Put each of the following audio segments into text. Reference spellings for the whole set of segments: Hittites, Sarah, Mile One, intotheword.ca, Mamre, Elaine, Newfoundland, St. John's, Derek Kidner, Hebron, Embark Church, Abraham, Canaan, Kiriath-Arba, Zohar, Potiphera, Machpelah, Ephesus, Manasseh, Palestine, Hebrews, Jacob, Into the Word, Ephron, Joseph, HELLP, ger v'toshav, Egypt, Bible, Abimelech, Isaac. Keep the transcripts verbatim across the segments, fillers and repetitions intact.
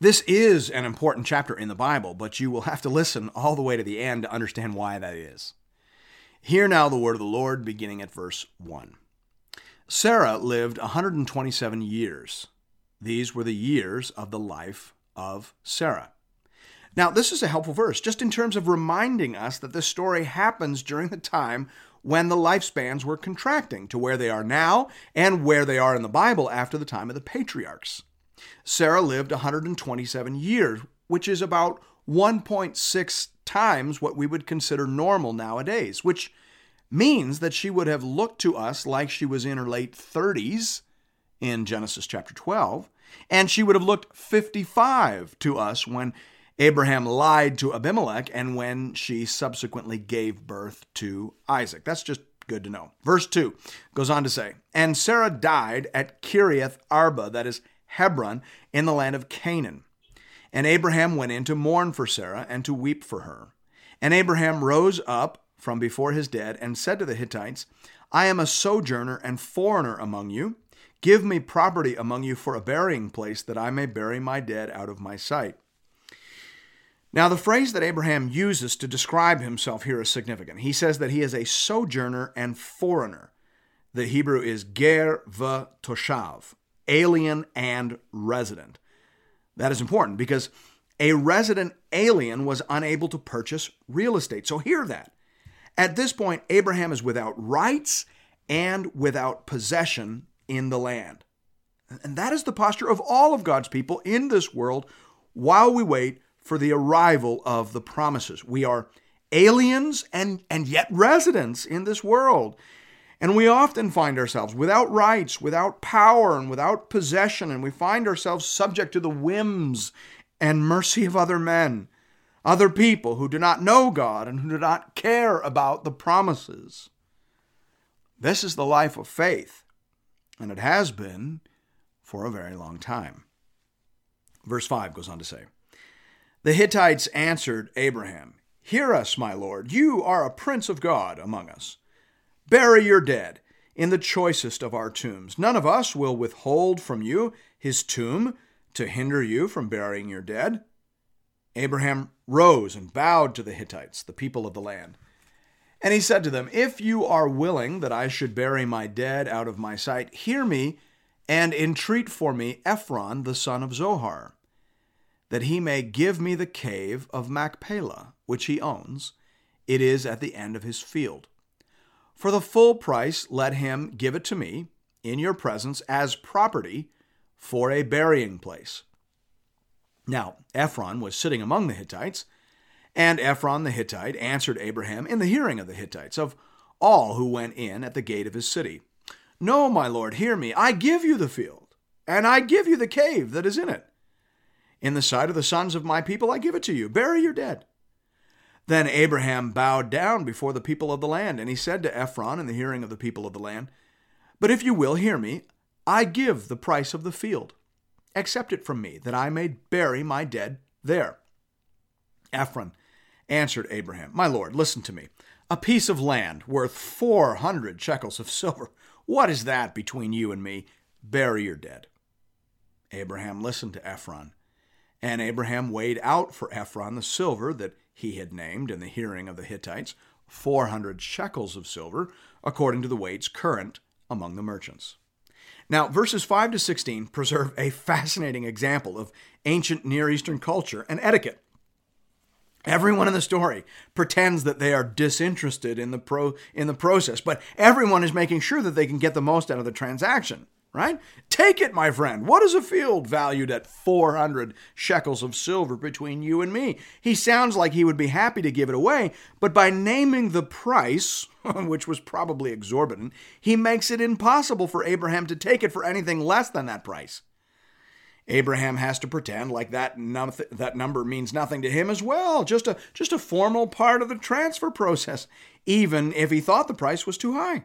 This is an important chapter in the Bible, but you will have to listen all the way to the end to understand why that is. Hear now the word of the Lord, beginning at verse one. Sarah lived one hundred twenty-seven years. These were the years of the life of Sarah. Now, this is a helpful verse, just in terms of reminding us that this story happens during the time when the lifespans were contracting to where they are now and where they are in the Bible after the time of the patriarchs. Sarah lived one hundred twenty-seven years, which is about one point six times what we would consider normal nowadays, which means that she would have looked to us like she was in her late thirties in Genesis chapter twelve, and she would have looked fifty-five to us when Abraham lied to Abimelech and when she subsequently gave birth to Isaac. That's just good to know. Verse two goes on to say, "And Sarah died at Kiriath-Arba, that is Hebron, in the land of Canaan. And Abraham went in to mourn for Sarah and to weep for her. And Abraham rose up from before his dead and said to the Hittites, 'I am a sojourner and foreigner among you. Give me property among you for a burying place, that I may bury my dead out of my sight.'" Now, the phrase that Abraham uses to describe himself here is significant. He says that he is a sojourner and foreigner. The Hebrew is ger v'toshav, alien and resident. That is important because a resident alien was unable to purchase real estate. So hear that. At this point, Abraham is without rights and without possession in the land. And that is the posture of all of God's people in this world while we wait for the arrival of the promises. We are aliens and, and yet residents in this world. And we often find ourselves without rights, without power, and without possession, and we find ourselves subject to the whims and mercy of other men, other people who do not know God and who do not care about the promises. This is the life of faith, and it has been for a very long time. Verse five goes on to say, "The Hittites answered Abraham, 'Hear us, my lord. You are a prince of God among us. Bury your dead in the choicest of our tombs. None of us will withhold from you his tomb to hinder you from burying your dead.' Abraham rose and bowed to the Hittites, the people of the land. And he said to them, 'If you are willing that I should bury my dead out of my sight, hear me and entreat for me Ephron, the son of Zohar, that he may give me the cave of Machpelah, which he owns. It is at the end of his field. For the full price, let him give it to me in your presence as property for a burying place.' Now, Ephron was sitting among the Hittites, and Ephron the Hittite answered Abraham in the hearing of the Hittites, of all who went in at the gate of his city, 'No, my lord, hear me. I give you the field, and I give you the cave that is in it. In the sight of the sons of my people, I give it to you. Bury your dead.' Then Abraham bowed down before the people of the land, and he said to Ephron in the hearing of the people of the land, 'But if you will hear me, I give the price of the field. Accept it from me, that I may bury my dead there.' Ephron answered Abraham, 'My lord, listen to me. A piece of land worth four hundred shekels of silver. What is that between you and me? Bury your dead.' Abraham listened to Ephron, and Abraham weighed out for Ephron the silver that he had named in the hearing of the Hittites, four hundred shekels of silver, according to the weights current among the merchants." Now, verses five to sixteen preserve a fascinating example of ancient Near Eastern culture and etiquette. Everyone in the story pretends that they are disinterested in the pro in the process, but everyone is making sure that they can get the most out of the transaction. Right? "Take it, my friend. What is a field valued at four hundred shekels of silver between you and me?" He sounds like he would be happy to give it away, but by naming the price, which was probably exorbitant, he makes it impossible for Abraham to take it for anything less than that price. Abraham has to pretend like that num- that number means nothing to him as well, just a just a formal part of the transfer process, even if he thought the price was too high.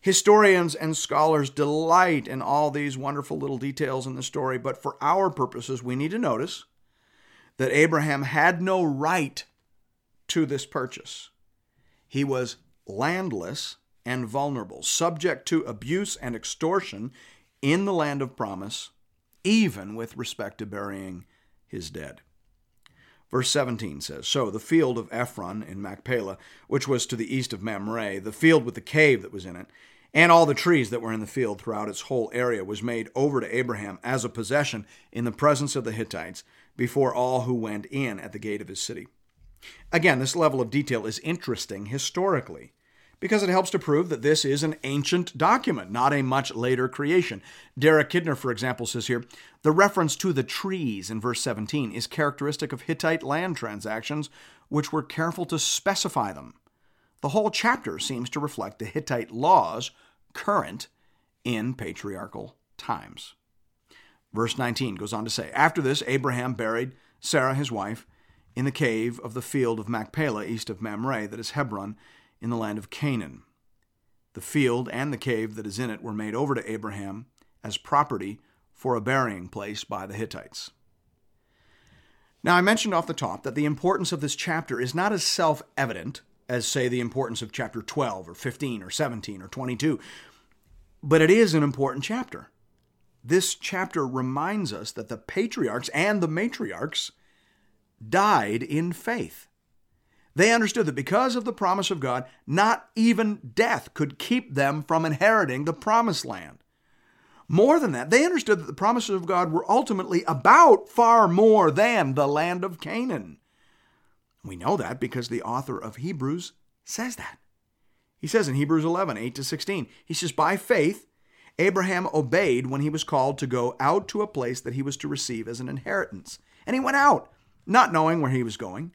Historians and scholars delight in all these wonderful little details in the story, but for our purposes, we need to notice that Abraham had no right to this purchase. He was landless and vulnerable, subject to abuse and extortion in the land of promise, even with respect to burying his dead. Verse seventeen says, "So the field of Ephron in Machpelah, which was to the east of Mamre, the field with the cave that was in it, and all the trees that were in the field throughout its whole area was made over to Abraham as a possession in the presence of the Hittites before all who went in at the gate of his city." Again, this level of detail is interesting historically, because it helps to prove that this is an ancient document, not a much later creation. Derek Kidner, for example, says here, the reference to the trees in verse seventeen is characteristic of Hittite land transactions, which were careful to specify them. The whole chapter seems to reflect the Hittite laws current in patriarchal times. Verse nineteen goes on to say, "After this, Abraham buried Sarah, his wife, in the cave of the field of Machpelah, east of Mamre, that is Hebron, in the land of Canaan. The field and the cave that is in it were made over to Abraham as property for a burying place by the Hittites." Now, I mentioned off the top that the importance of this chapter is not as self-evident as, say, the importance of chapter twelve or fifteen or seventeen or twenty-two, but it is an important chapter. This chapter reminds us that the patriarchs and the matriarchs died in faith. They understood that because of the promise of God, not even death could keep them from inheriting the promised land. More than that, they understood that the promises of God were ultimately about far more than the land of Canaan. We know that because the author of Hebrews says that. He says in Hebrews eleven, eight to sixteen, he says, "By faith, Abraham obeyed when he was called to go out to a place that he was to receive as an inheritance. And he went out, not knowing where he was going.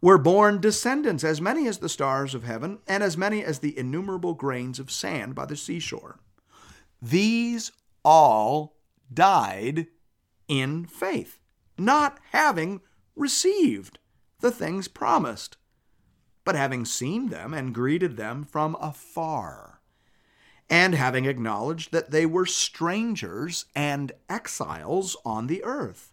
were born descendants, as many as the stars of heaven, and as many as the innumerable grains of sand by the seashore." These all died in faith, not having received the things promised, but having seen them and greeted them from afar, and having acknowledged that they were strangers and exiles on the earth.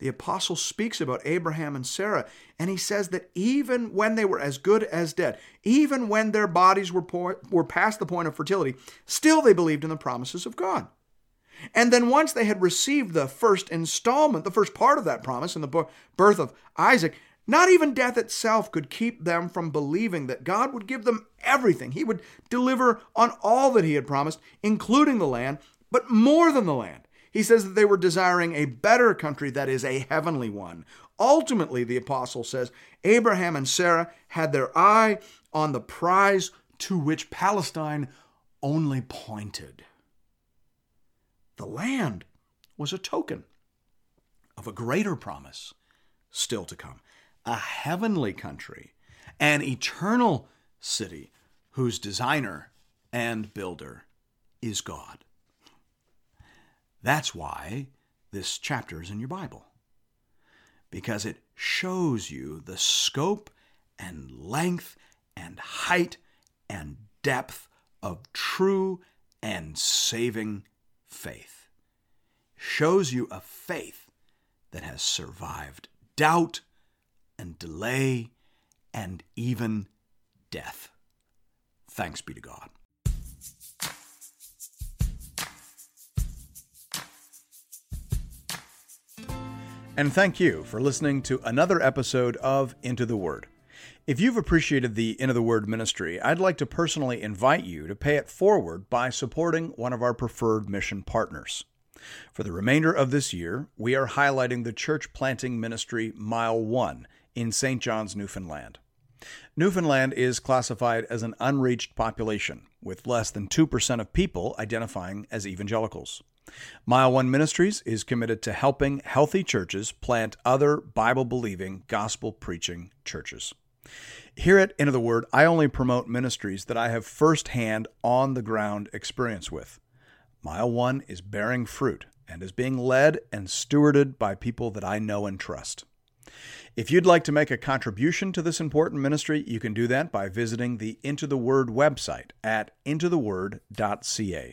the apostle speaks about Abraham and Sarah, and he says that even when they were as good as dead, even when their bodies were po- were past the point of fertility, still they believed in the promises of God. And then once they had received the first installment, the first part of that promise in the birth of Isaac, not even death itself could keep them from believing that God would give them everything. He would deliver on all that he had promised, including the land, but more than the land. He says that they were desiring a better country, that is, a heavenly one. Ultimately, the apostle says, Abraham and Sarah had their eye on the prize to which Palestine only pointed. The land was a token of a greater promise still to come, a heavenly country, an eternal city whose designer and builder is God. That's why this chapter is in your Bible, because it shows you the scope and length and height and depth of true and saving faith. Shows you a faith that has survived doubt and delay and even death. Thanks be to God. And thank you for listening to another episode of Into the Word. If you've appreciated the Into the Word ministry, I'd like to personally invite you to pay it forward by supporting one of our preferred mission partners. For the remainder of this year, we are highlighting the church planting ministry Mile One in Saint John's, Newfoundland. Newfoundland is classified as an unreached population, with less than two percent of people identifying as evangelicals. Mile One Ministries is committed to helping healthy churches plant other Bible-believing, gospel-preaching churches. Here at Into the Word, I only promote ministries that I have firsthand, on-the-ground experience with. Mile One is bearing fruit and is being led and stewarded by people that I know and trust. If you'd like to make a contribution to this important ministry, you can do that by visiting the Into the Word website at into the word dot c a.